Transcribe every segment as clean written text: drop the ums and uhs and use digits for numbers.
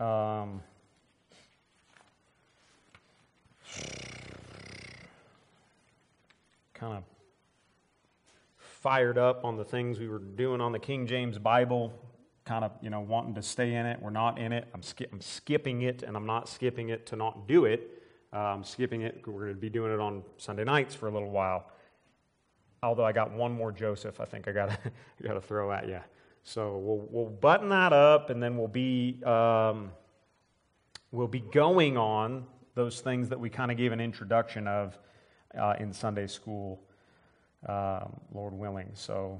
Kind of fired up on the things we were doing on the King James Bible, kind of, wanting to stay in it. We're not in it. I'm skipping it, and I'm not skipping it to not do it. I'm skipping it. We're going to be doing it on Sunday nights for a little while. Although I got one more Joseph, I think I got to throw at you. So we'll button that up, and then we'll be going on those things that we kind of gave an introduction of in Sunday school, Lord willing. So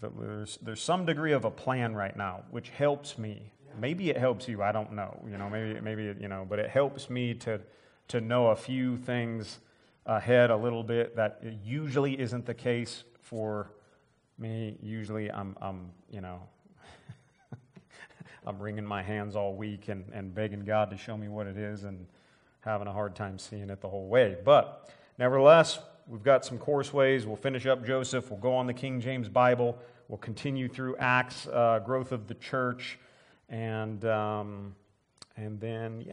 there's some degree of a plan right now, which helps me. Maybe it helps you. I don't know. Maybe but it helps me to know a few things ahead a little bit that usually isn't the case for me. Usually I'm I'm wringing my hands all week and begging God to show me what it is and having a hard time seeing it the whole way. But nevertheless, we've got some courseways. We'll finish up Joseph. We'll go on the King James Bible. We'll continue through Acts, growth of the church, and then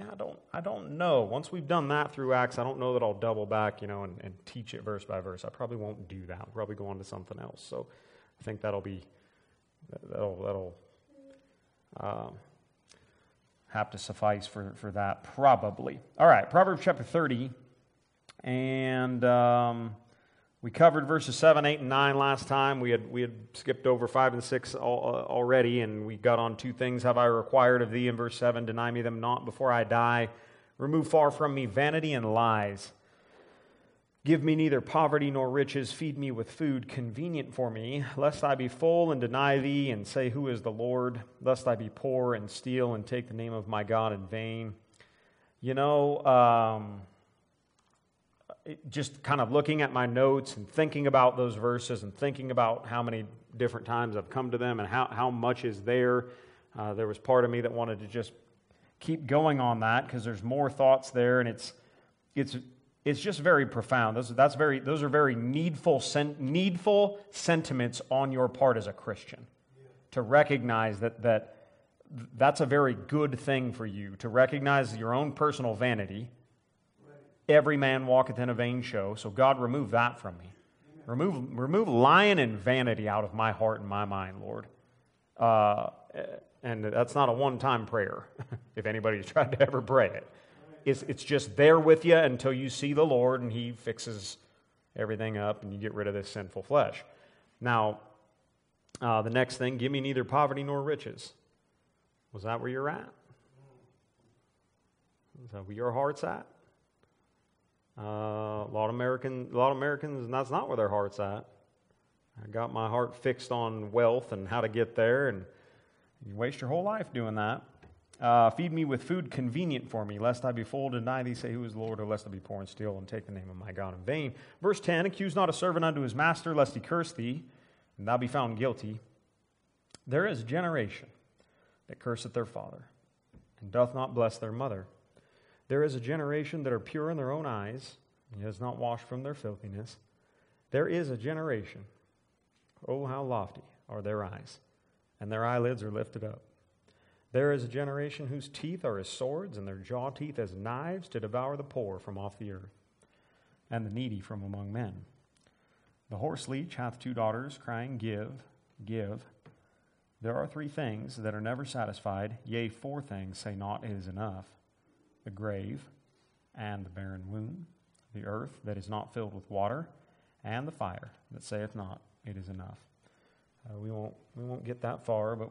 I don't know. Once we've done that through Acts, I don't know that I'll double back, and teach it verse by verse. I probably won't do that. I'll probably go on to something else. So I think that'll have to suffice for that probably. All right, Proverbs chapter 30, and we covered verses 7, 8, and 9 last time. We had skipped over 5 and 6 already, and we got on two things. Have I required of thee in verse 7, deny me them not before I die. Remove far from me vanity and lies. Give me neither poverty nor riches. Feed me with food convenient for me, lest I be full and deny thee and say, who is the Lord? Lest I be poor and steal and take the name of my God in vain. Just kind of looking at my notes and thinking about those verses and thinking about how many different times I've come to them and how much is there. There was part of me that wanted to just keep going on that because there's more thoughts there, and it's just very profound. Those are very needful sentiments on your part as a Christian, to recognize that that's a very good thing for you, to recognize your own personal vanity. Every man walketh in a vain show, so God, remove that from me. Remove lying and vanity out of my heart and my mind, Lord. And that's not a one-time prayer, if anybody's tried to ever pray it. It's just there with you until you see the Lord and He fixes everything up and you get rid of this sinful flesh. Now, the next thing, give me neither poverty nor riches. Was that where you're at? Is that where your heart's at? A lot of Americans, and that's not where their heart's at. I got my heart fixed on wealth and how to get there, and you waste your whole life doing that. Feed me with food convenient for me, lest I be full, deny thee, say, who is Lord, or lest I be poor and steal, and take the name of my God in vain. Verse 10, accuse not a servant unto his master, lest he curse thee, and thou be found guilty. There is a generation that curseth their father, and doth not bless their mother. There is a generation that are pure in their own eyes, and is not washed from their filthiness. There is a generation, oh, how lofty are their eyes, and their eyelids are lifted up. There is a generation whose teeth are as swords, and their jaw teeth as knives, to devour the poor from off the earth, and the needy from among men. The horse leech hath two daughters, crying, Give, give. There are three things that are never satisfied, yea, four things say not, it is enough. The grave and the barren womb, the earth that is not filled with water, and the fire that saith not, it is enough. We won't get that far, but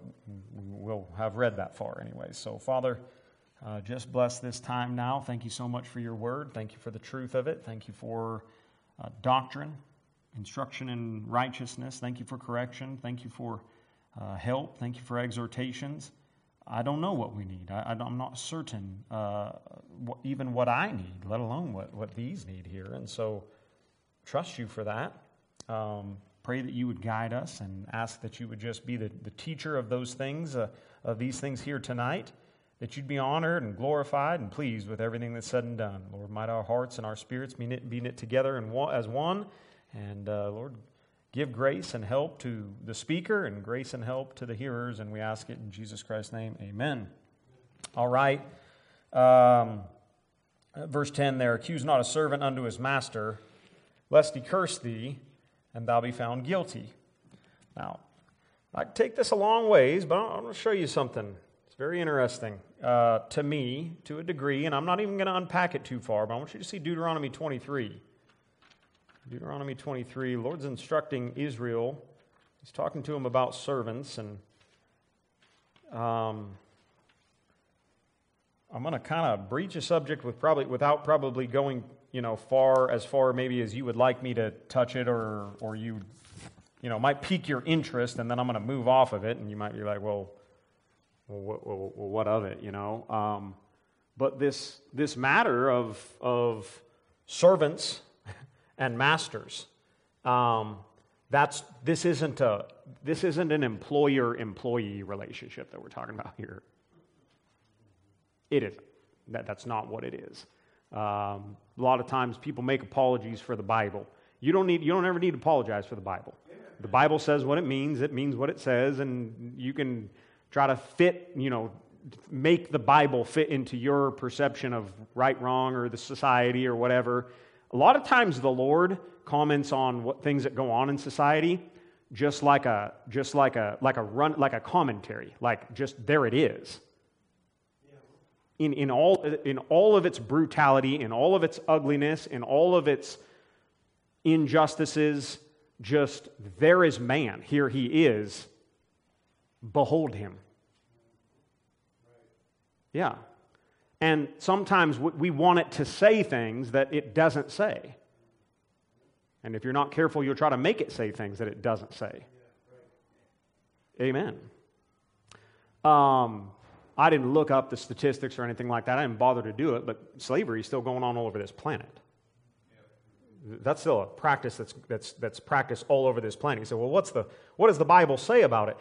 we'll have read that far anyway. So, Father, just bless this time now. Thank you so much for your word. Thank you for the truth of it. Thank you for doctrine, instruction in righteousness. Thank you for correction. Thank you for help. Thank you for exhortations. I don't know what we need. I'm not certain even what I need, let alone what these need here. And so, trust you for that. Pray that you would guide us and ask that you would just be the teacher of those things, of these things here tonight, that you'd be honored and glorified and pleased with everything that's said and done. Lord, might our hearts and our spirits be knit together and as one. And Lord, give grace and help to the speaker and grace and help to the hearers. And we ask it in Jesus Christ's name. Amen. All right. Verse 10 there, accuse not a servant unto his master, lest he curse thee, and thou be found guilty. Now, I can take this a long ways, but I'm going to show you something. It's very interesting to me, to a degree, and I'm not even going to unpack it too far, but I want you to see Deuteronomy 23. Deuteronomy 23, Lord's instructing Israel. He's talking to them about servants, and I'm going to kind of breach a subject without going, far maybe as you would like me to touch it, or you might pique your interest, and then I'm going to move off of it, and you might be like, well what of it, But this matter of servants and masters, this isn't an employer-employee relationship that we're talking about here. It isn't. That's not what it is. A lot of times people make apologies for the Bible. You don't ever need to apologize for the Bible. The Bible says what it means what it says, and you can try to fit, make the Bible fit into your perception of right, wrong, or the society or whatever. A lot of times the Lord comments on what things that go on in society just like a commentary, like just there it is. In all of its brutality, in all of its ugliness, in all of its injustices, just there is man. Here he is. Behold him. Yeah. And sometimes we want it to say things that it doesn't say. And if you're not careful, you'll try to make it say things that it doesn't say. Amen. I didn't look up the statistics or anything like that. I didn't bother to do it, but slavery is still going on all over this planet. That's still a practice that's practiced all over this planet. You say, well, what does the Bible say about it?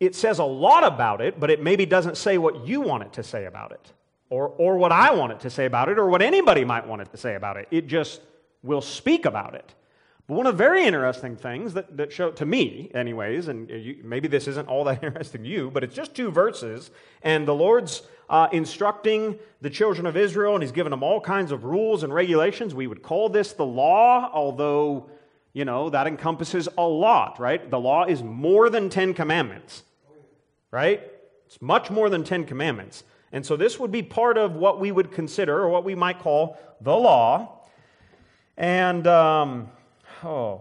It says a lot about it, but it maybe doesn't say what you want it to say about it, or what I want it to say about it, or what anybody might want it to say about it. It just will speak about it. But one of the very interesting things that show, to me anyways, and maybe this isn't all that interesting to you, but it's just two verses, and the Lord's instructing the children of Israel, and he's given them all kinds of rules and regulations. We would call this the law, although, that encompasses a lot, right? The law is more than 10 commandments, right? It's much more than 10 commandments. And so this would be part of what we would consider, or what we might call, the law. And you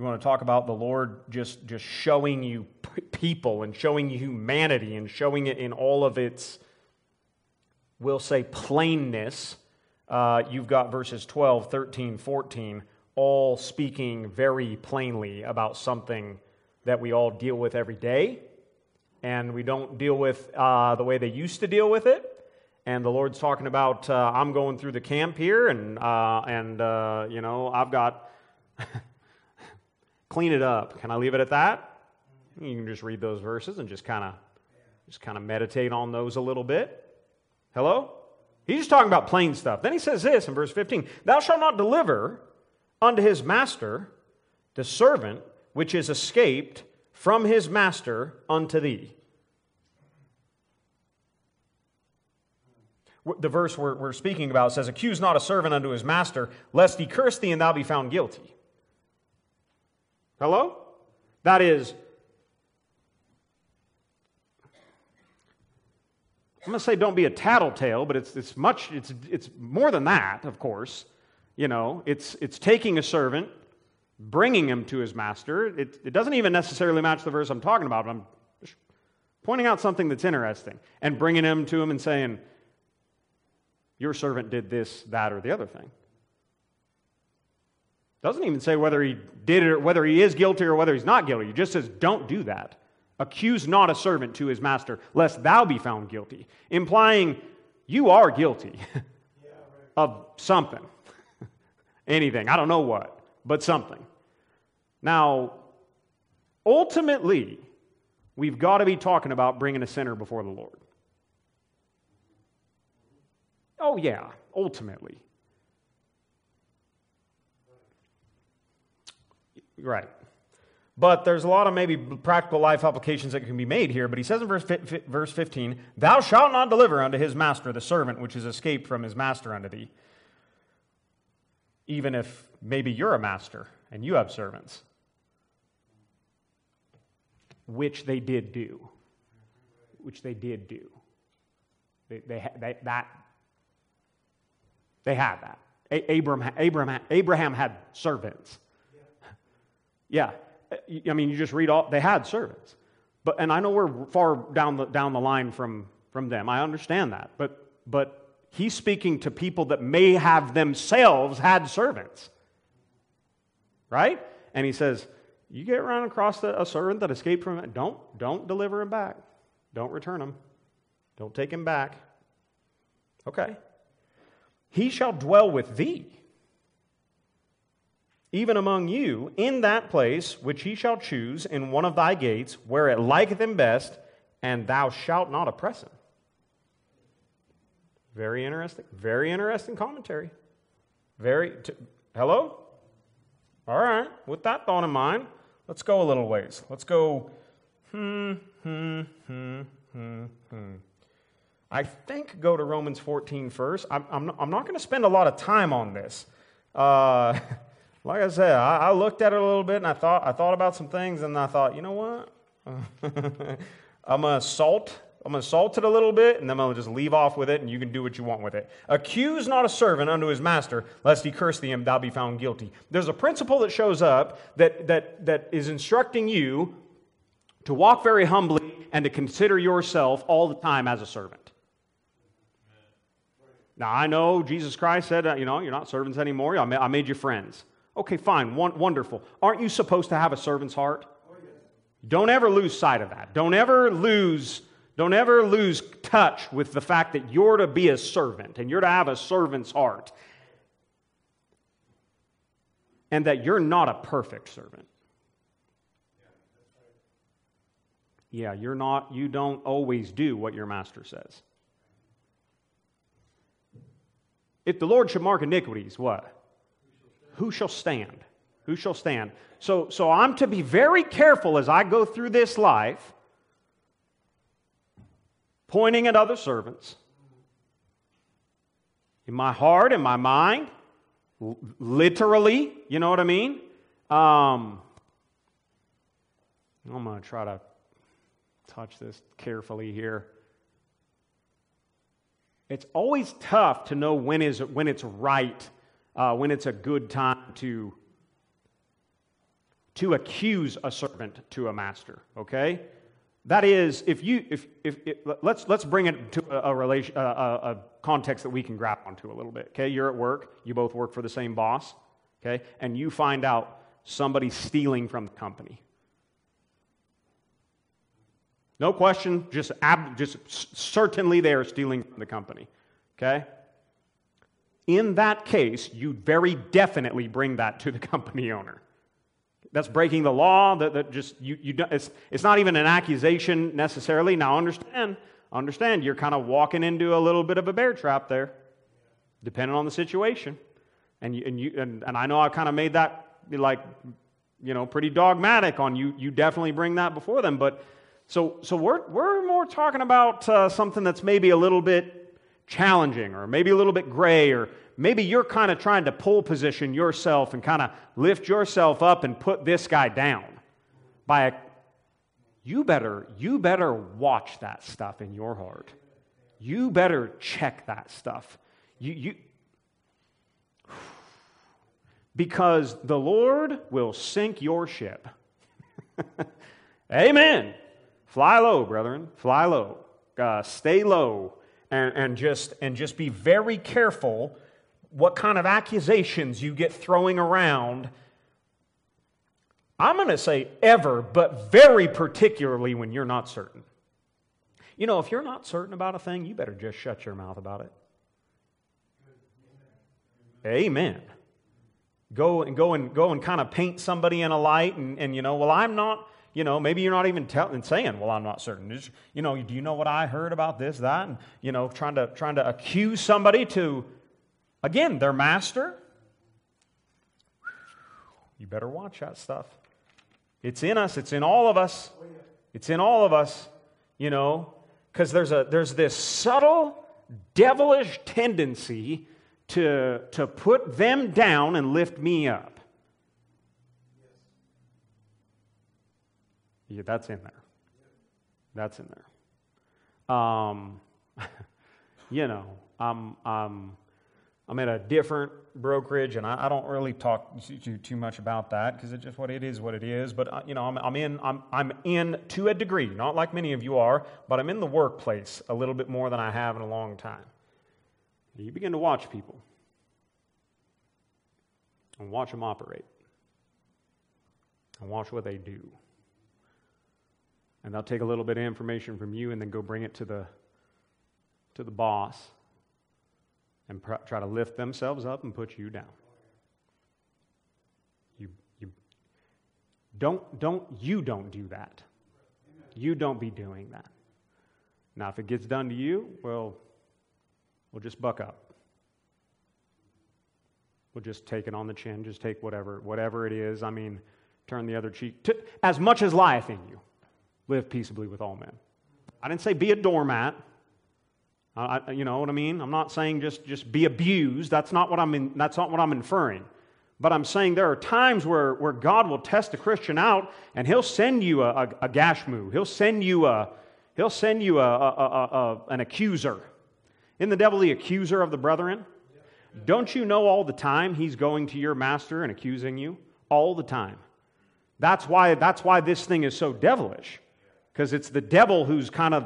want to talk about the Lord just showing you people and showing you humanity and showing it in all of its, we'll say, plainness. You've got verses 12, 13, 14, all speaking very plainly about something that we all deal with every day, and we don't deal with the way they used to deal with it. And the Lord's talking about, I'm going through the camp here, and I've got, clean it up. Can I leave it at that? You can just read those verses and just kind of meditate on those a little bit. Hello? He's just talking about plain stuff. Then he says this in verse 15, thou shalt not deliver unto his master the servant which is escaped from his master unto thee. The verse we're speaking about says, accuse not a servant unto his master, lest he curse thee and thou be found guilty. Hello? That is, I'm going to say don't be a tattletale, but it's more than that, of course. It's taking a servant, bringing him to his master. It doesn't even necessarily match the verse I'm talking about, but I'm just pointing out something that's interesting. And bringing him to him and saying, your servant did this, that, or the other thing. Doesn't even say whether he did it or whether he is guilty or whether he's not guilty. It just says, don't do that. Accuse not a servant to his master, lest thou be found guilty. Implying, you are guilty of something. Anything. I don't know what, but something. Now, ultimately, we've got to be talking about bringing a sinner before the Lord. Oh, yeah, ultimately. Right. But there's a lot of maybe practical life applications that can be made here. But he says in verse 15, "Thou shalt not deliver unto his master the servant which is escaped from his master unto thee." Even if maybe you're a master and you have servants, which they did do. Which they did do. They had that. Abraham had servants. Yeah. I mean, you just read all, they had servants. But, and I know we're far down the line from them. I understand that. But he's speaking to people that may have themselves had servants. Right? And he says, you get run across a servant that escaped from it, don't deliver him back. Don't return him. Don't take him back. Okay. He shall dwell with thee, even among you, in that place which he shall choose in one of thy gates, where it liketh him best, and thou shalt not oppress him. Very interesting commentary. Hello? All right, with that thought in mind, let's go a little ways. Let's go, I think go to Romans 14 first. I'm not going to spend a lot of time on this. Like I said, I looked at it a little bit, and I thought about some things, and I thought, you know what? I'm going to salt it a little bit, and then I'm going to just leave off with it, and you can do what you want with it. Accuse not a servant unto his master, lest he curse thee and thou be found guilty. There's a principle that shows up that is instructing you to walk very humbly and to consider yourself all the time as a servant. Now, I know Jesus Christ said, you're not servants anymore. I made you friends. Okay, fine. Wonderful. Aren't you supposed to have a servant's heart? Don't ever lose sight of that. Don't ever lose touch with the fact that you're to be a servant and you're to have a servant's heart. And that you're not a perfect servant. Yeah, you're not. You don't always do what your master says. If the Lord should mark iniquities, what? Who shall stand? Who shall stand? So I'm to be very careful as I go through this life, pointing at other servants, in my heart, in my mind, literally, you know what I mean? I'm going to try to touch this carefully here. It's always tough to know when it's right, when it's a good time to accuse a servant to a master. Okay, that is, let's bring it to a context that we can grab onto a little bit. Okay, you're at work, you both work for the same boss. Okay, and you find out somebody's stealing from the company. No question, just certainly they are stealing from the company, okay? In that case, you very definitely bring that to the company owner. That's breaking the law. It's not even an accusation necessarily. Now understand, you're kind of walking into a little bit of a bear trap there, depending on the situation. And I know I kind of made that pretty dogmatic on you. You definitely bring that before them, but. So we're more talking about something that's maybe a little bit challenging or maybe a little bit gray, or maybe you're kind of trying to pole position yourself and kind of lift yourself up and put this guy down. You better watch that stuff in your heart. You better check that stuff. Because the Lord will sink your ship. Amen. Fly low, brethren. Fly low. Stay low, and just be very careful what kind of accusations you get throwing around. I'm going to say ever, but very particularly when you're not certain. You know, if you're not certain about a thing, you better just shut your mouth about it. Amen. Go and kind of paint somebody in a light, and I'm not. Maybe you're not even saying, well, I'm not certain. Just, do you know what I heard about this, that? And, trying to accuse somebody to, again, their master. You better watch that stuff. It's in us. It's in all of us. It's in all of us, you know, because there's this subtle, devilish tendency to put them down and lift me up. Yeah, that's in there. That's in there. You know, I'm at a different brokerage, and I don't really talk too much about that because it's just what it is. But you know, I'm in to a degree, not like many of you are, but I'm in the workplace a little bit more than I have in a long time. You begin to watch people and watch them operate and watch what they do. And they'll take a little bit of information from you and then go bring it to the boss and try to lift themselves up and put you down. You don't do that. You don't be doing that. Now, if it gets done to you, well, we'll just buck up. We'll just take it on the chin. Just take whatever it is. I mean, turn the other cheek. As much as lieth in you, live peaceably with all men. I didn't say be a doormat. You know what I mean? I'm not saying just be abused. That's not what I'm inferring. But I'm saying there are times where God will test a Christian out, and He'll send you a gashmu. He'll send you an accuser. Isn't the devil the accuser of the brethren? Don't you know all the time he's going to your master and accusing you all the time? That's why this thing is so devilish, because it's the devil who's kind of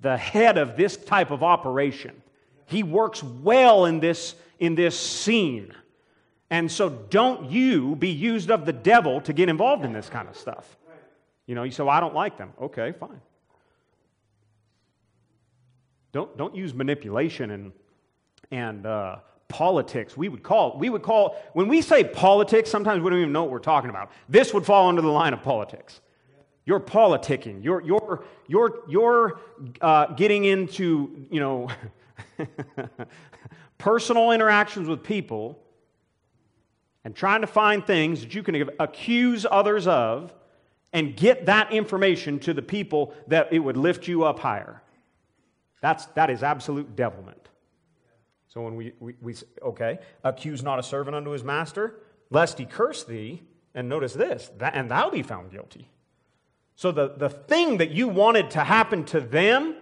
the head of this type of operation. He works well in this scene. And so don't you be used of the devil to get involved in this kind of stuff. You know, you say, well, I don't like them. Okay, fine. Don't use manipulation and politics. We would call when we say politics, sometimes we don't even know what we're talking about. This would fall under the line of politics. You're politicking. You're getting into, you know, personal interactions with people and trying to find things that you can accuse others of and get that information to the people that it would lift you up higher. That is absolute devilment. So when we accuse not a servant unto his master, lest he curse thee, and notice this, and thou be found guilty. So the thing that you wanted to happen to them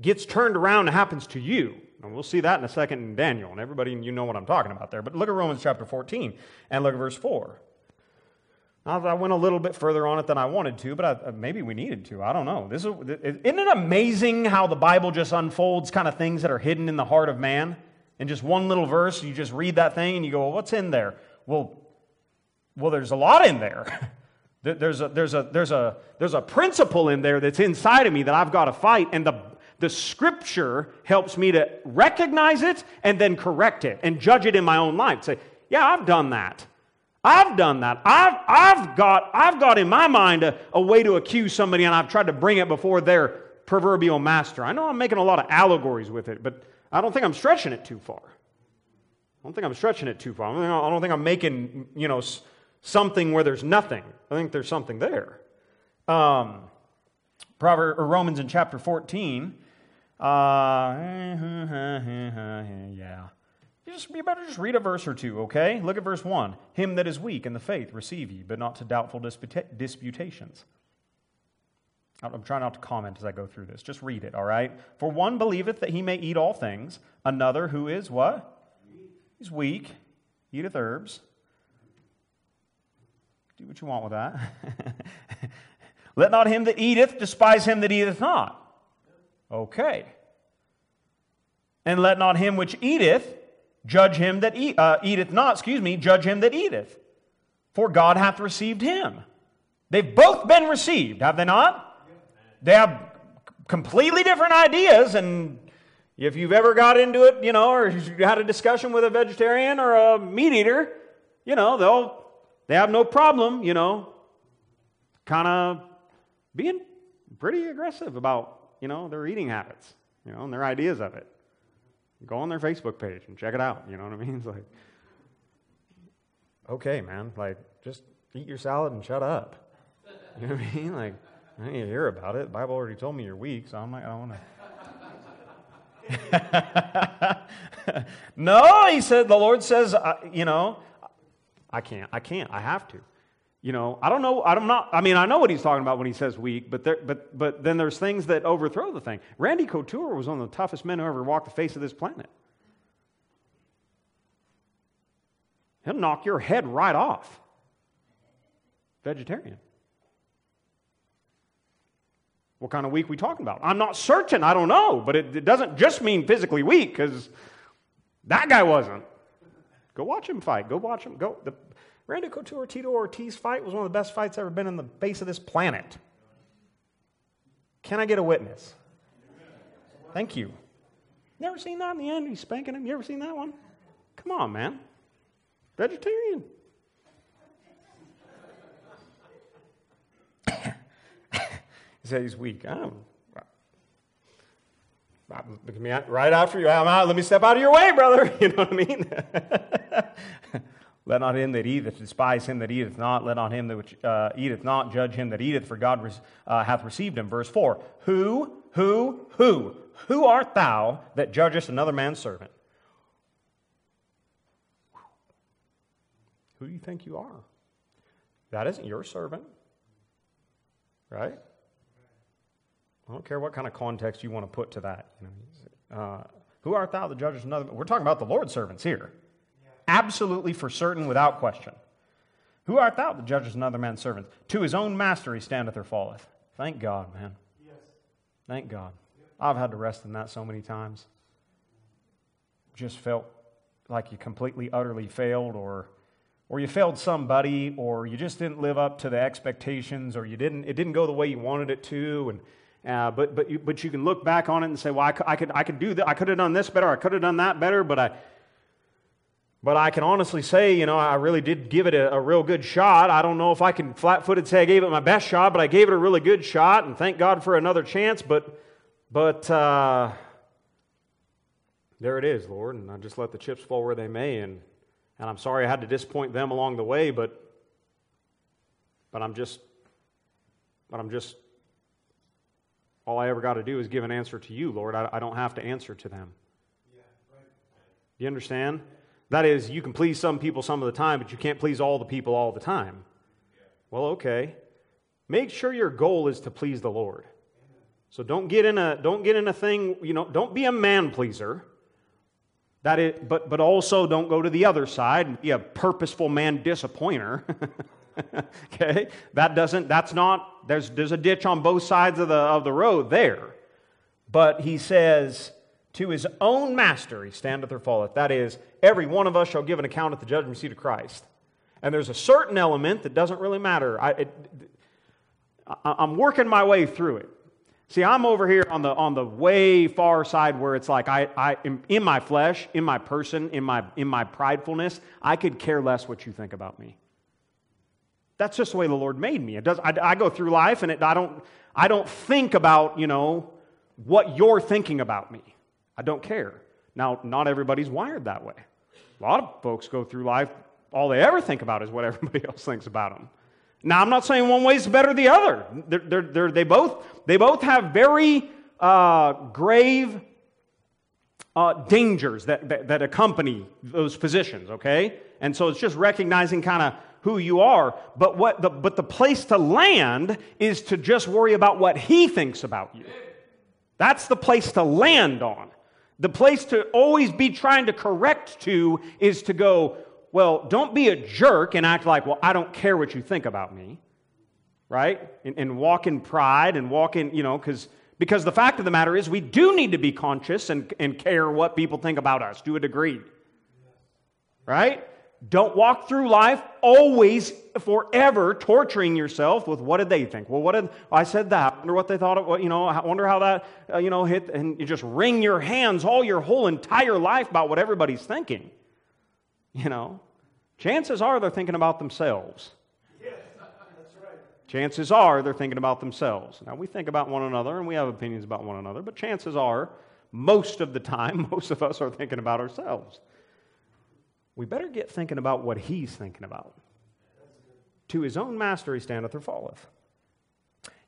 gets turned around and happens to you. And we'll see that in a second in Daniel. And everybody, you know what I'm talking about there. But look at Romans chapter 14 and look at verse 4. I went a little bit further on it than I wanted to, but maybe we needed to. I don't know. Isn't it amazing how the Bible just unfolds kind of things that are hidden in the heart of man? In just one little verse, you just read that thing and you go, well, what's in there? Well, there's a lot in there. There's a principle in there that's inside of me that I've got to fight, and the Scripture helps me to recognize it and then correct it and judge it in my own life. Say, yeah, I've done that. I've got in my mind a way to accuse somebody, and I've tried to bring it before their proverbial master. I know I'm making a lot of allegories with it, but I don't think I'm stretching it too far. I don't think I'm making, you know, something where there's nothing. I think there's something there. Romans in chapter 14. Yeah. You better just read a verse or two, okay? Look at verse 1. Him that is weak in the faith receive ye, but not to doubtful disputations. I'm trying not to comment as I go through this. Just read it, all right? For one believeth that he may eat all things. Another who is what? He's weak. Eateth herbs. Do what you want with that. Let not him that eateth despise him that eateth not. Okay. And let not him which eateth judge him that eateth not, judge him that eateth. For God hath received him. They've both been received, have they not? They have completely different ideas, and if you've ever got into it, you know, or had a discussion with a vegetarian or a meat eater, you know, they have no problem, you know, kind of being pretty aggressive about, you know, their eating habits, you know, and their ideas of it. Go on their Facebook page and check it out. You know what I mean? It's like, okay, man, like, just eat your salad and shut up. You know what I mean? Like, I didn't hear about it. The Bible already told me you're weak, so I'm like, I don't want to. No, he said, the Lord says, I can't. I have to. I know what he's talking about when he says weak, but then there's things that overthrow the thing. Randy Couture was one of the toughest men who ever walked the face of this planet. He'll knock your head right off. Vegetarian. What kind of weak are we talking about? I'm not certain. I don't know. But it doesn't just mean physically weak, because that guy wasn't. Go watch him fight. Go watch him. Randy Couture, Tito Ortiz fight was one of the best fights ever been in the face of this planet. Can I get a witness? Thank you. Never seen that in the end? He's spanking him. You ever seen that one? Come on, man. Vegetarian. He said he's weak. Right after you, I'm out. Let me step out of your way, brother. You know what I mean? Let not him that eateth despise him that eateth not. Let not him that which eateth not judge him that eateth, for God hath received him. Verse 4. Who art thou that judgest another man's servant? Who do you think you are? That isn't your servant. Right? I don't care what kind of context you want to put to that. Who art thou that judgest another? We're talking about the Lord's servants here. Yeah. Absolutely, for certain, without question. Who art thou that judgest another man's servants? To his own master he standeth or falleth. Thank God, man. Yes. Thank God. Yeah. I've had to rest in that so many times. Just felt like you completely, utterly failed, or you failed somebody, or you just didn't live up to the expectations, or it didn't go the way you wanted it to, but you can look back on it and say, well, I could do that. I could have done this better. I could have done that better. But I can honestly say, I really did give it a real good shot. I don't know if I can flat-footed say I gave it my best shot, but I gave it a really good shot, and thank God for another chance. But there it is, Lord, and I just let the chips fall where they may, and I'm sorry I had to disappoint them along the way, but I'm just. All I ever got to do is give an answer to you, Lord. I don't have to answer to them. Yeah, right. You understand? That is, you can please some people some of the time, but you can't please all the people all the time. Yeah. Well, okay. Make sure your goal is to please the Lord. Amen. So don't get in a thing. Don't be a man pleaser. That is, but also don't go to the other side and be a purposeful man disappointer. Okay, there's a ditch on both sides of the road there. But he says, to his own master he standeth or falleth. That is, every one of us shall give an account at the judgment seat of Christ. And there's a certain element that doesn't really matter. I'm working my way through it. See, I'm over here on the way far side where it's like I am in my flesh, in my person, in my pridefulness, I could care less what you think about me. That's just the way the Lord made me. It does. I go through life and I don't think about what you're thinking about me. I don't care. Now, not everybody's wired that way. A lot of folks go through life, all they ever think about is what everybody else thinks about them. Now, I'm not saying one way's better than the other. They both have very grave dangers that accompany those positions. Okay, and so it's just recognizing kind of who you are, but the place to land is to just worry about what he thinks about you. That's the place to land on. The place to always be trying to correct to is to go, well, don't be a jerk and act like, well, I don't care what you think about me, right? And walk in pride and walk in, because the fact of the matter is we do need to be conscious and care what people think about us to a degree, right? Don't walk through life always, forever torturing yourself with what did they think? Well, I said that. I wonder what they thought of, I wonder how that, hit. And you just wring your hands all your whole entire life about what everybody's thinking. Chances are they're thinking about themselves. Yes, that's right. Chances are they're thinking about themselves. Now, we think about one another and we have opinions about one another, but chances are most of the time, most of us are thinking about ourselves. We better get thinking about what he's thinking about. To his own master he standeth or falleth.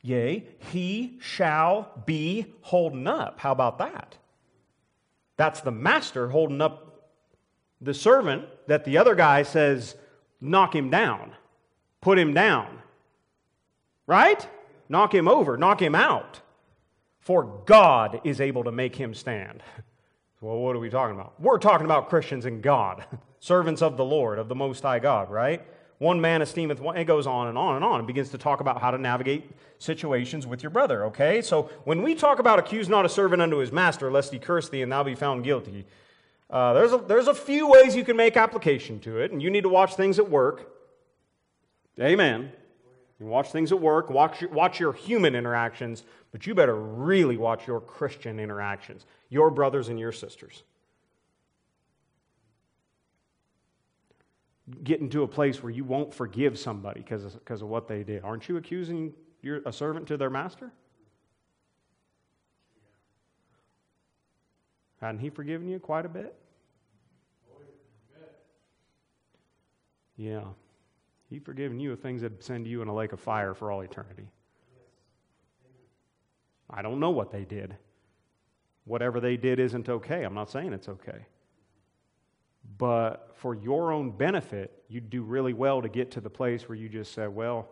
Yea, he shall be holding up. How about that? That's the master holding up the servant that the other guy says, knock him down, put him down, right? Knock him over, knock him out. For God is able to make him stand. Well, what are we talking about? We're talking about Christians and God, servants of the Lord, of the Most High God, right? One man esteemeth one, it goes on and on and on. It begins to talk about how to navigate situations with your brother, okay? So when we talk about accuse not a servant unto his master, lest he curse thee and thou be found guilty, there's a few ways you can make application to it, and you need to watch things at work. Amen. You watch things at work, watch your human interactions, but you better really watch your Christian interactions, your brothers and your sisters. Get into a place where you won't forgive somebody because of what they did. Aren't you accusing a servant to their master? Hadn't he forgiven you quite a bit? Yeah. He's forgiven you of things that send you in a lake of fire for all eternity. I don't know what they did. Whatever they did isn't okay. I'm not saying it's okay. But for your own benefit, you'd do really well to get to the place where you just say, well,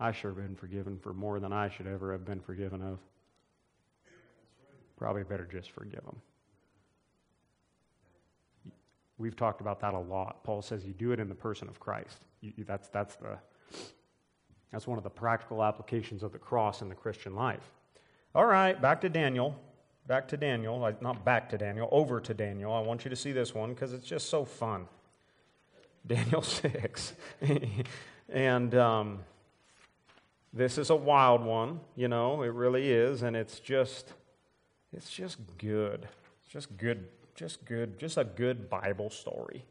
I sure have been forgiven for more than I should ever have been forgiven of. Probably better just forgive them. We've talked about that a lot. Paul says you do it in the person of Christ. That's one of the practical applications of the cross in the Christian life. All right, over to Daniel. I want you to see this one because it's just so fun. Daniel 6. And this is a wild one, it really is. And it's just good. It's just good. Just good, just a good Bible story.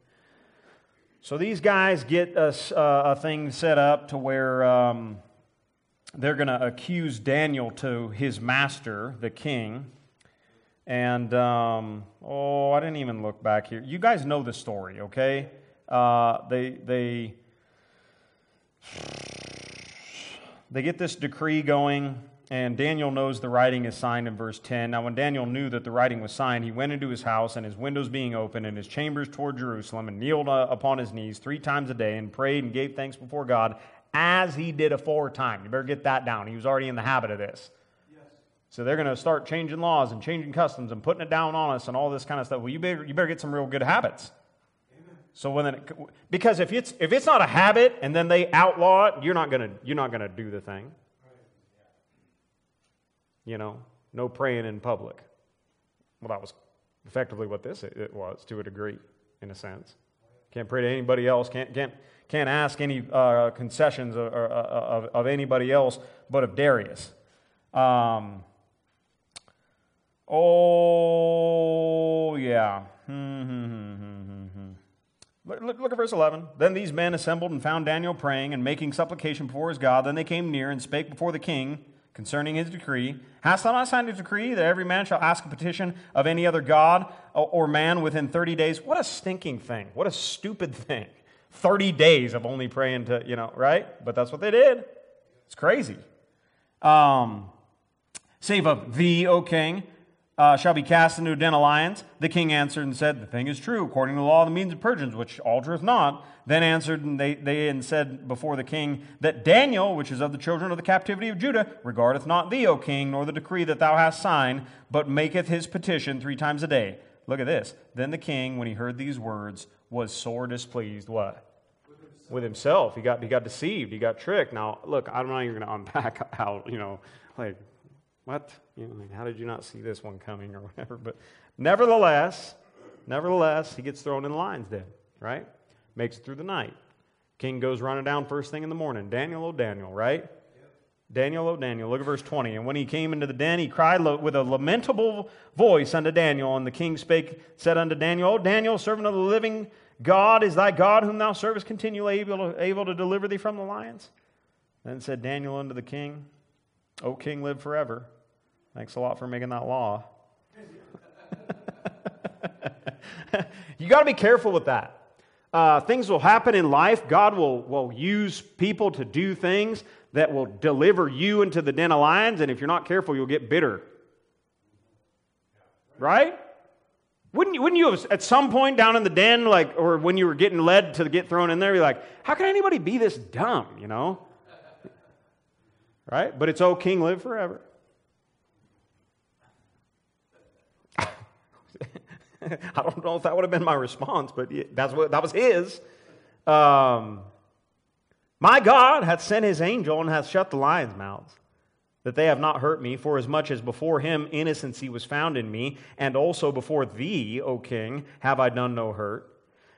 So these guys get a thing set up to where they're going to accuse Daniel to his master, the king. And, I didn't even look back here. You guys know the story, okay? They get this decree going. And Daniel knows the writing is signed in verse 10. Now when Daniel knew that the writing was signed, he went into his house, and his windows being open, and his chambers toward Jerusalem, and kneeled upon his knees 3 times a day, and prayed and gave thanks before God, as he did aforetime. You better get that down. He was already in the habit of this. Yes. So they're going to start changing laws and changing customs and putting it down on us and all this kind of stuff. Well, you better get some real good habits. Amen. So because if it's not a habit and then they outlaw it, you're not going to do the thing. No praying in public. Well, that was effectively what it was to a degree, in a sense. Can't pray to anybody else. Can't ask any concessions of anybody else, but of Darius. Look at verse 11. Then these men assembled and found Daniel praying and making supplication before his God. Then they came near and spake before the king concerning his decree. Hast thou not signed a decree that every man shall ask a petition of any other god or man within 30 days? What a stinking thing. What a stupid thing. 30 days of only praying to, right? But that's what they did. It's crazy. Save of thee, O king, shall be cast into a den of lions. The king answered and said, the thing is true, according to the law of the means of purgings, which altereth not. Then answered and they said before the king, that Daniel, which is of the children of the captivity of Judah, regardeth not thee, O king, nor the decree that thou hast signed, but maketh his petition 3 times a day. Look at this. Then the king, when he heard these words, was sore displeased. What? With himself. He got deceived. He got tricked. Now, look, I'm not even going to unpack how, what? How did you not see this one coming or whatever? But nevertheless, he gets thrown in the lion's den, right? Makes it through the night. King goes running down first thing in the morning. Daniel, oh Daniel, right? Yep. Daniel, oh Daniel. Look at verse 20. And when he came into the den, he cried with a lamentable voice unto Daniel. And the king said unto Daniel, O Daniel, servant of the living God, is thy God whom thou servest continually able to deliver thee from the lions? Then said Daniel unto the king, O king, live forever. Thanks a lot for making that law. You got to be careful with that. Things will happen in life. God will use people to do things that will deliver you into the den of lions, and if you're not careful, you'll get bitter. Right? Wouldn't you have at some point down in the den, like, or when you were getting led to get thrown in there, you're like, how can anybody be this dumb, you know? Right? But it's, oh, King, live forever. I don't know if that would have been my response, but that was his. My God hath sent his angel and hath shut the lions' mouths, that they have not hurt me, for as much as before him innocency was found in me, and also before thee, O king, have I done no hurt.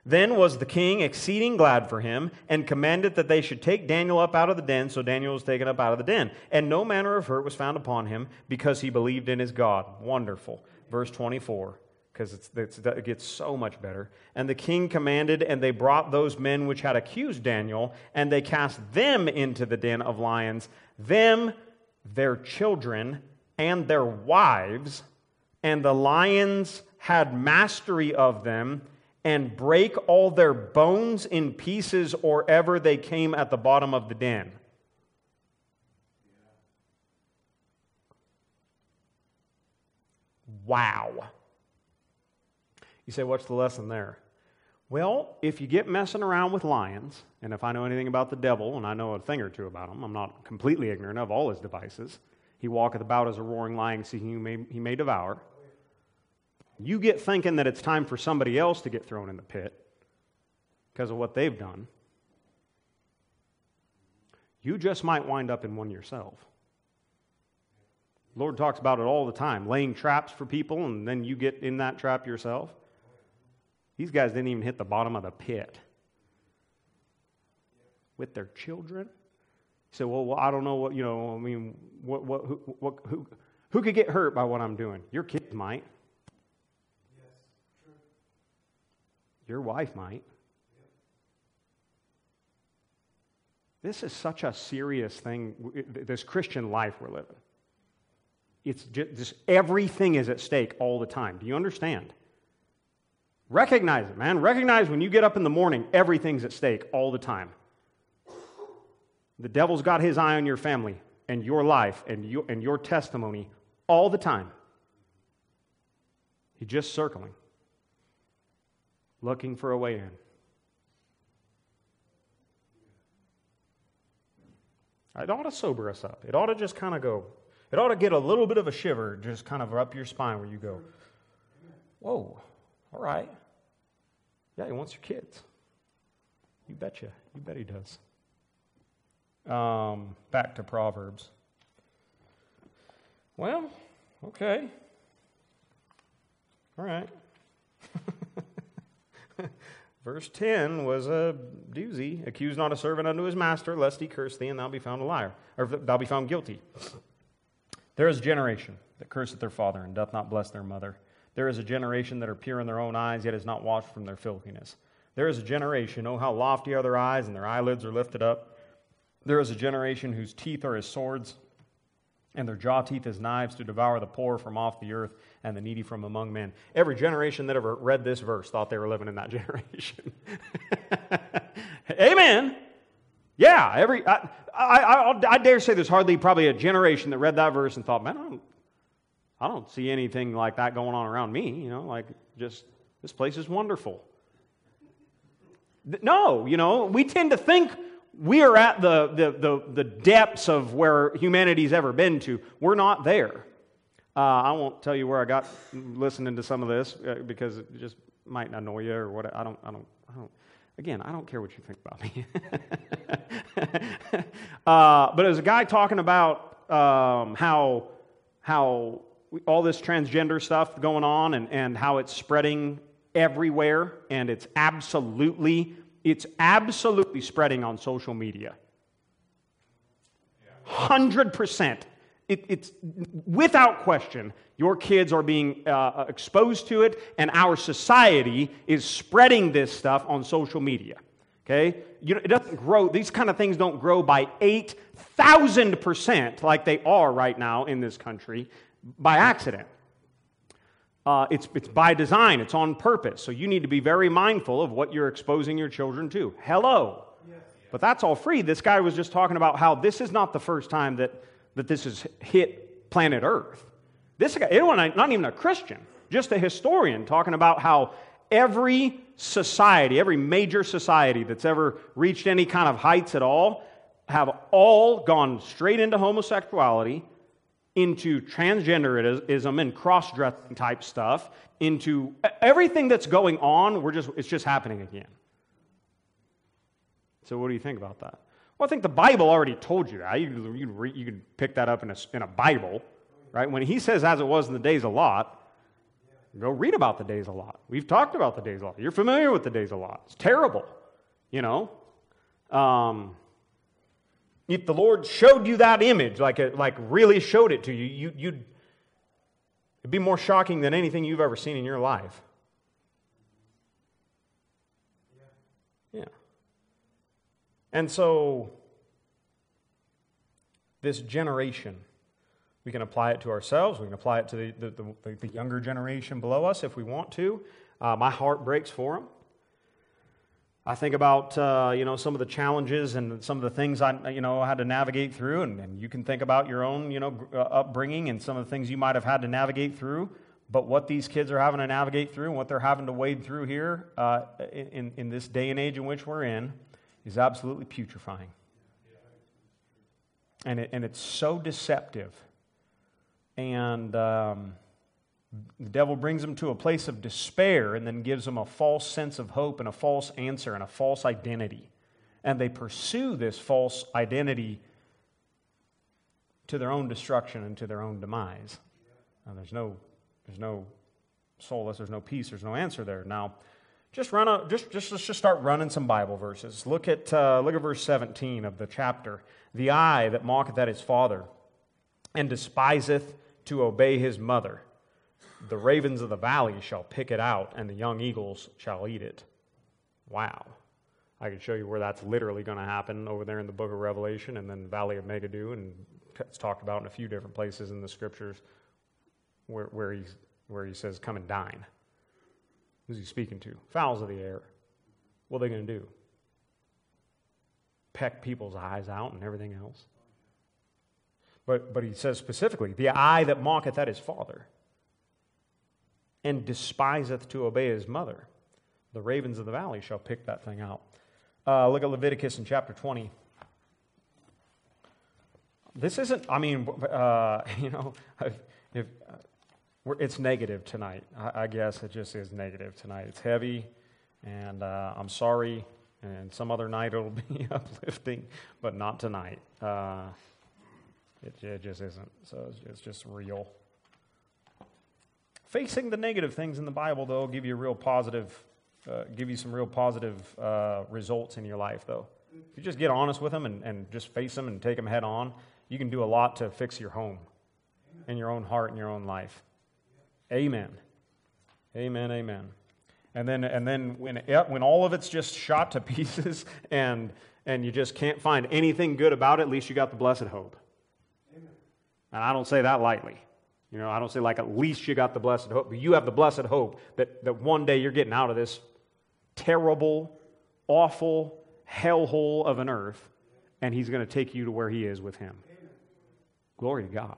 Then was the king exceeding glad for him, and commanded that they should take Daniel up out of the den. So Daniel was taken up out of the den, and no manner of hurt was found upon him, because he believed in his God. Wonderful. Verse 24. Because it gets so much better. And the king commanded, and they brought those men which had accused Daniel, and they cast them into the den of lions, them, their children, and their wives, and the lions had mastery of them, and brake all their bones in pieces, or ever they came at the bottom of the den. Wow. You say, what's the lesson there? Well, if you get messing around with lions, and if I know anything about the devil, and I know a thing or two about him, I'm not completely ignorant of all his devices. He walketh about as a roaring lion, seeking whom he may devour. You get thinking that it's time for somebody else to get thrown in the pit because of what they've done. You just might wind up in one yourself. The Lord talks about it all the time, laying traps for people, and then you get in that trap yourself. These guys didn't even hit the bottom of the pit with their children. You say, well, I don't know what, you know, I mean, who could get hurt by what I'm doing? Your kids might. Yes, true. Your wife might. Yep. This is such a serious thing, this Christian life we're living. It's just everything is at stake all the time. Do you understand? Recognize it, man. Recognize when you get up in the morning, everything's at stake all the time. The devil's got his eye on your family and your life and your testimony all the time. He's just circling, looking for a way in. It ought to sober us up. It ought to just kind of go, it ought to get a little bit of a shiver just kind of up your spine where you go, whoa. All right. Yeah, he wants your kids. You betcha. You bet he does. Back to Proverbs. Well, okay. All right. Verse 10 was a doozy. Accuse not a servant unto his master, lest he curse thee, and thou be found a liar, or thou be found guilty. There is a generation that curseth their father and doth not bless their mother. There is a generation that are pure in their own eyes, yet is not washed from their filthiness. There is a generation, oh, how lofty are their eyes, and their eyelids are lifted up. There is a generation whose teeth are as swords, and their jaw teeth as knives, to devour the poor from off the earth, and the needy from among men. Every generation that ever read this verse thought they were living in that generation. Amen. Yeah, I dare say there's hardly probably a generation that read that verse and thought, man, I don't see anything like that going on around me, you know, like, just, this place is wonderful. No, you know, we tend to think we are at the depths of where humanity's ever been to. We're not there. I won't tell you where I got listening to some of this, because it just might annoy you or what. I don't. Again, I don't care what you think about me. But it was a guy talking about how all this transgender stuff going on, and how it's spreading everywhere, and it's absolutely spreading on social media. 100%. It's without question, your kids are being exposed to it, and our society is spreading this stuff on social media. Okay? You know, it doesn't grow, these kind of things don't grow by 8,000% like they are right now in this country by accident. It's by design. It's on purpose. So you need to be very mindful of what you're exposing your children to. Hello. Yes. But that's all free. This guy was just talking about how this is not the first time that this has hit planet Earth. This guy, not even a Christian, just a historian talking about how every society, every major society that's ever reached any kind of heights at all, have all gone straight into homosexuality, into transgenderism and cross-dressing type stuff, into everything that's going on. It's just happening again. So what do you think about that? Well, I think the Bible already told you that. You can pick that up in a Bible, right? When he says, as it was in the days of Lot, go read about the days of Lot. We've talked about the days of Lot. You're familiar with the days of Lot. It's terrible, you know. If the Lord showed you that image, like really showed it to you, it'd be more shocking than anything you've ever seen in your life. Yeah. And so, this generation, we can apply it to ourselves. We can apply it to the younger generation below us if we want to. My heart breaks for them. I think about, some of the challenges and some of the things I had to navigate through, and you can think about your own, upbringing and some of the things you might have had to navigate through, but what these kids are having to navigate through and what they're having to wade through here in this day and age in which we're in is absolutely putrefying. And it's so deceptive. And the devil brings them to a place of despair and then gives them a false sense of hope and a false answer and a false identity. And they pursue this false identity to their own destruction and to their own demise. And there's no solace, there's no peace, there's no answer there. Now, let's just start running some Bible verses. Look at verse 17 of the chapter. The eye that mocketh at his father and despiseth to obey his mother, the ravens of the valley shall pick it out, and the young eagles shall eat it. Wow. I could show you where that's literally going to happen over there in the book of Revelation, and then the Valley of Megiddo, and it's talked about in a few different places in the scriptures where he says, come and dine. Who's he speaking to? Fowls of the air. What are they going to do? Peck people's eyes out and everything else? But he says specifically, the eye that mocketh at his father and despiseth to obey his mother, the ravens of the valley shall pick that thing out. Look at Leviticus in chapter 20. This isn't, it's negative tonight. I guess it just is negative tonight. It's heavy, and I'm sorry, and some other night it'll be uplifting, but not tonight. It just isn't, so it's just real. Facing the negative things in the Bible, though, give you some real positive results in your life, though. If you just get honest with them and just face them and take them head on, you can do a lot to fix your home and your own heart and your own life. Amen. Amen, amen. And then when all of it's just shot to pieces and you just can't find anything good about it, at least you got the blessed hope. Amen. And I don't say that lightly. I don't say at least you got the blessed hope, but you have the blessed hope that one day you're getting out of this terrible, awful hellhole of an earth, and he's going to take you to where he is with him. Amen. Glory to God.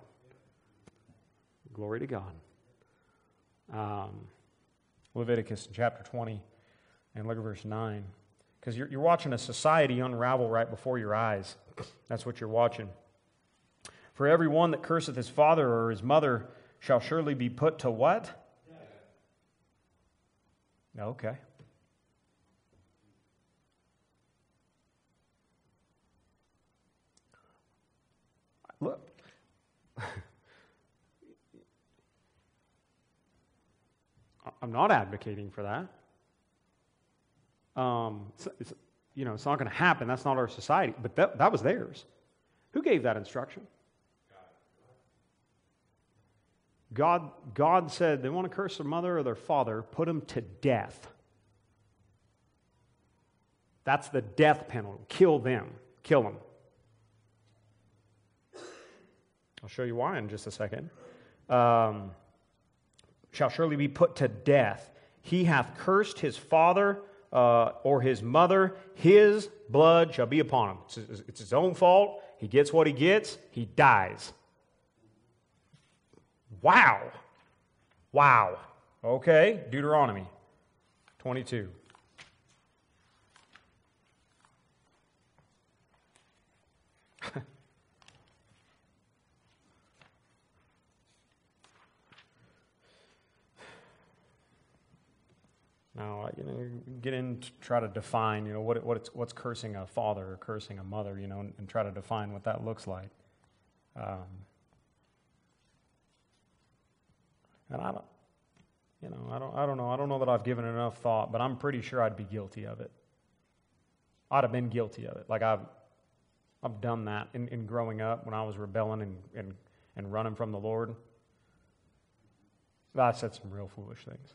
Glory to God. Leviticus chapter 20, and look at verse 9. Because you're watching a society unravel right before your eyes. That's what you're watching. For every one that curseth his father or his mother shall surely be put to what? Yeah. Okay. Look. I'm not advocating for that. It's not going to happen. That's not our society. But that was theirs. Who gave that instruction? God said, they want to curse their mother or their father, put them to death. That's the death penalty. Kill them. I'll show you why in just a second. shall surely be put to death. He hath cursed his father or his mother, his blood shall be upon him. It's his own fault. He gets what he gets. He dies. Wow. Wow. Okay, Deuteronomy 22. Now, you know, get in, try to define, you know, what's cursing a father or cursing a mother, you know, and try to define what that looks like. And I don't, you know, I don't know. I don't know that I've given enough thought, but I'm pretty sure I'd be guilty of it. I'd have been guilty of it. Like I've done that in growing up when I was rebelling and running from the Lord. I said some real foolish things.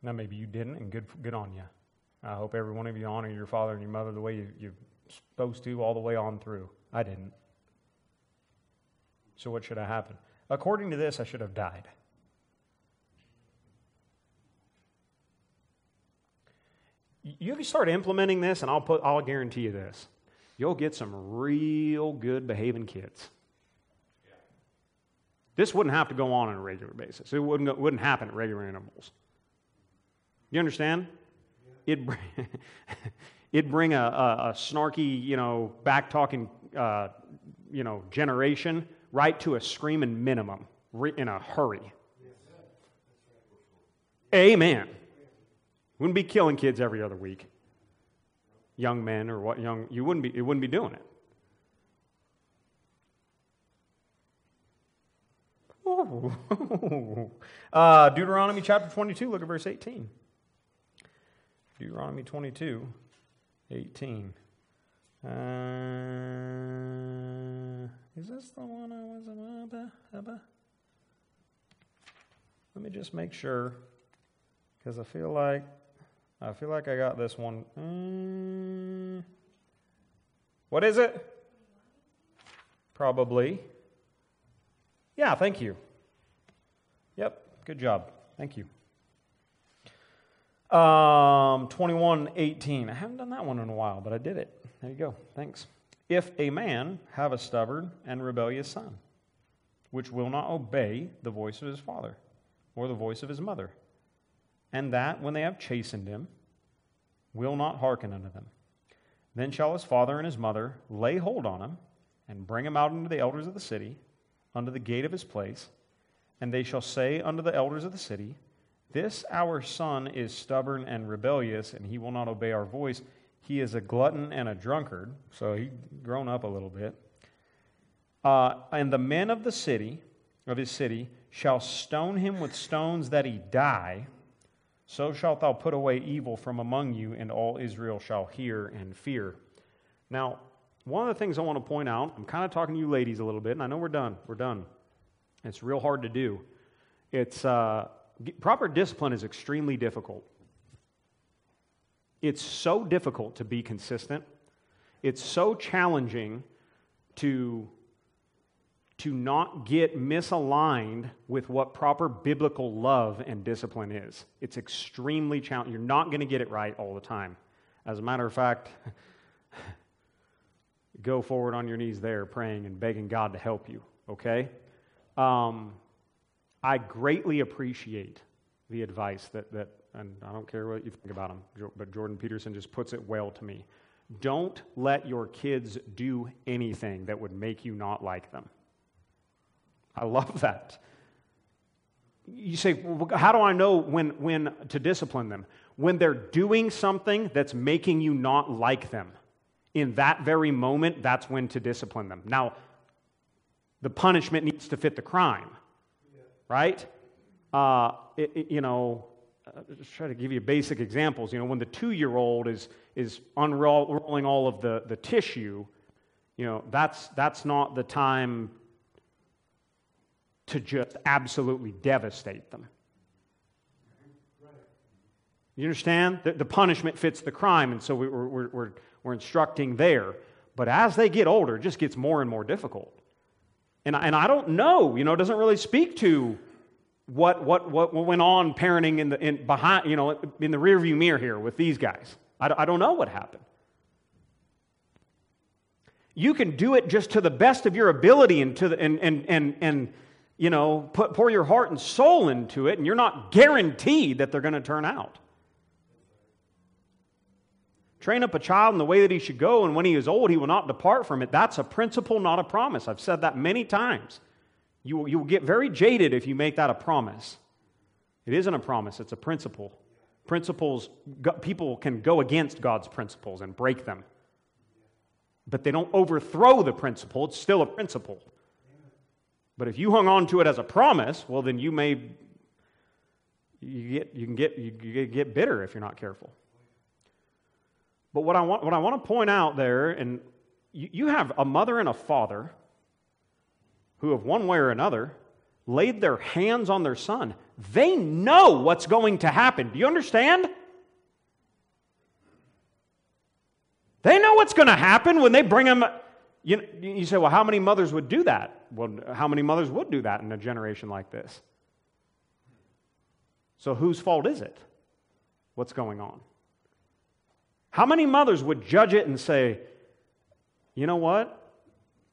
Now, maybe you didn't, and good on you. I hope every one of you honor your father and your mother the way you're supposed to, all the way on through. I didn't. So what should have happened? According to this, I should have died. You can start implementing this, and I'll guarantee you this. You'll get some real good behaving kids. Yeah. This wouldn't have to go on a regular basis. It wouldn't happen at regular intervals. You understand? It'd bring a snarky, you know, back-talking, you know, generation right to a screaming minimum in a hurry. Amen. Wouldn't be killing kids every other week. Young men or what? Young you wouldn't be. It wouldn't be doing it. Oh. Deuteronomy chapter 22. Look at verse 18. Deuteronomy 22, 18. Is this the one I was about? Let me just make sure, because I feel like I got this one. What is it? Probably. Yeah, thank you. Yep, good job. Thank you. 21:18. I haven't done that one in a while, but I did it. There you go. Thanks. If a man have a stubborn and rebellious son, which will not obey the voice of his father or the voice of his mother, and that when they have chastened him, will not hearken unto them, then shall his father and his mother lay hold on him and bring him out unto the elders of the city, unto the gate of his place, and they shall say unto the elders of the city, This our son is stubborn and rebellious, and he will not obey our voice. He is a glutton and a drunkard. So he's grown up a little bit. And the men of the city, of his city, shall stone him with stones that he die. So shalt thou put away evil from among you, and all Israel shall hear and fear. Now, one of the things I want to point out, I'm kind of talking to you ladies a little bit, and I know we're done. We're done. It's real hard to do. It's... proper discipline is extremely difficult. It's so difficult to be consistent. It's so challenging to not get misaligned with what proper biblical love and discipline is. It's extremely challenging. You're not going to get it right all the time. As a matter of fact, go forward on your knees there praying and begging God to help you, okay? I greatly appreciate the advice that, and I don't care what you think about him, but Jordan Peterson just puts it well to me. Don't let your kids do anything that would make you not like them. I love that. You say, well, how do I know when to discipline them? When they're doing something that's making you not like them, in that very moment, that's when to discipline them. Now, the punishment needs to fit the crime. Right? You know, just try to give you basic examples. You know, when the 2-year-old is unrolling all of the tissue, you know, that's not the time to just absolutely devastate them. You understand? The punishment fits the crime, and so we're instructing there. But as they get older, it just gets more and more difficult. And I don't know, you know, it doesn't really speak to what went on parenting behind, in the rearview mirror here with these guys. I don't know what happened. You can do it just to the best of your ability and pour your heart and soul into it, and you're not guaranteed that they're going to turn out. Train up a child in the way that he should go, and when he is old, he will not depart from it. That's a principle, not a promise. I've said that many times. You will get very jaded if you make that a promise. It isn't a promise, it's a principle. Principles, people can go against God's principles and break them. But they don't overthrow the principle, it's still a principle. But if you hung on to it as a promise, well, then you can get bitter if you're not careful. But what I want to point out there, and you have a mother and a father who have one way or another laid their hands on their son. They know what's going to happen. Do you understand? They know what's going to happen when they bring him. You say, well, how many mothers would do that? Well, how many mothers would do that in a generation like this? So whose fault is it? What's going on? How many mothers would judge it and say, you know what?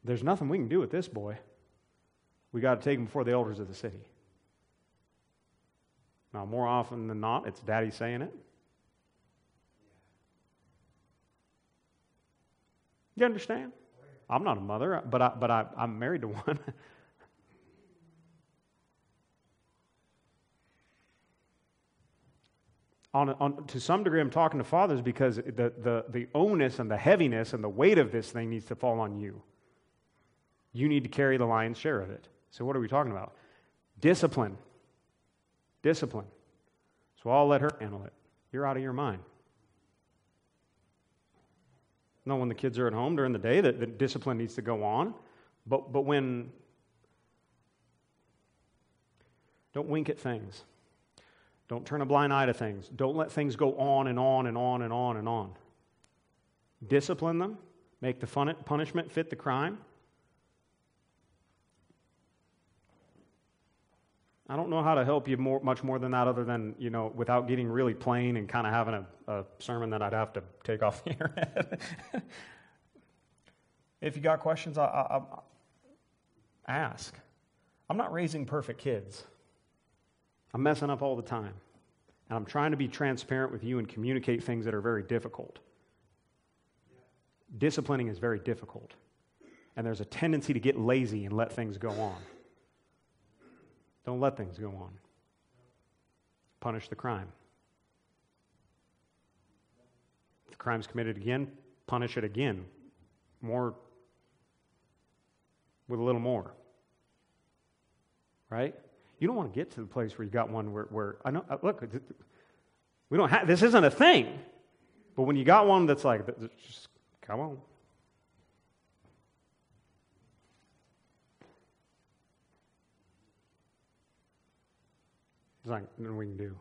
There's nothing we can do with this boy. We got to take him before the elders of the city. Now, more often than not, it's daddy saying it. You understand? I'm not a mother, but I'm married to one. To some degree, I'm talking to fathers because the onus and the heaviness and the weight of this thing needs to fall on you. You need to carry the lion's share of it. So what are we talking about? Discipline. Discipline. So I'll let her handle it. You're out of your mind. Now, when the kids are at home during the day, the discipline needs to go on. But when... Don't wink at things. Don't turn a blind eye to things. Don't let things go on and on and on and on and on. Discipline them. Make the punishment fit the crime. I don't know how to help you much more than that, other than, without getting really plain and kind of having a sermon that I'd have to take off the internet. If you got questions, I ask. I'm not raising perfect kids. I'm messing up all the time. And I'm trying to be transparent with you and communicate things that are very difficult. Disciplining is very difficult. And there's a tendency to get lazy and let things go on. Don't let things go on. Punish the crime. If the crime's committed again, punish it again. More, with a little more. Right? You don't want to get to the place where you got one where I know. Look, we don't have. This isn't a thing. But when you got one that's like, just come on. It's like nothing we can do.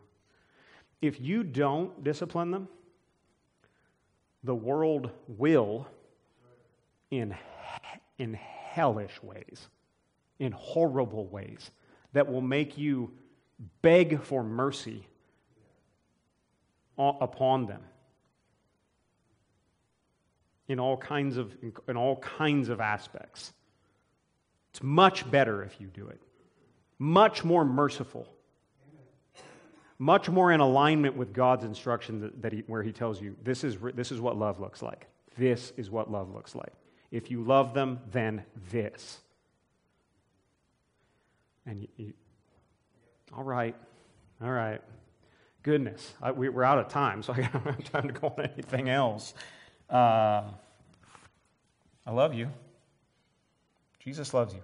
If you don't discipline them, the world will, in hellish ways, in horrible ways, that will make you beg for mercy upon them in all kinds of aspects. It's much better if you do it. Much more merciful. Much more in alignment with God's instruction where He tells you this is what love looks like. This is what love looks like. If you love them, then this. And you, all right. Goodness, we're out of time, so I don't have time to go on anything else. I love you. Jesus loves you.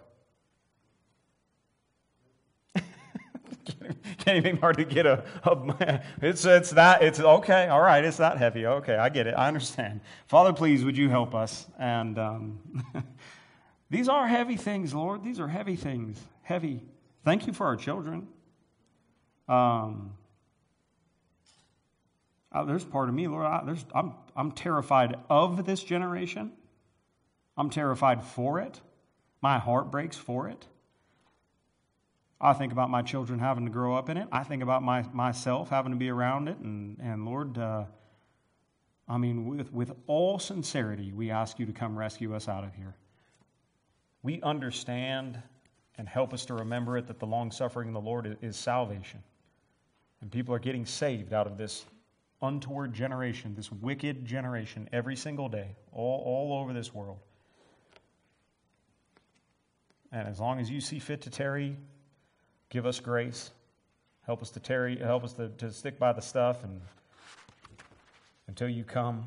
Can't even hard to get a it's okay, all right, it's that heavy. Okay, I get it, I understand. Father, please, would you help us? And these are heavy things, Lord. These are heavy things. Heavy. Thank you for our children. There's part of me, Lord. I'm terrified of this generation. I'm terrified for it. My heart breaks for it. I think about my children having to grow up in it. I think about myself having to be around it. And Lord, with all sincerity, we ask you to come rescue us out of here. We understand and help us to remember it, that the long-suffering of the Lord is salvation. And people are getting saved out of this untoward generation, this wicked generation, every single day, all over this world. And as long as you see fit to tarry, give us grace. Help us to tarry, help us to stick by the stuff and until you come,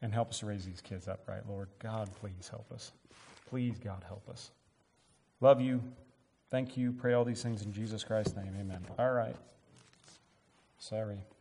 and help us to raise these kids up, right, Lord? God, please help us. Please, God, help us. Love you. Thank you. Pray all these things in Jesus Christ's name. Amen. All right. Sorry.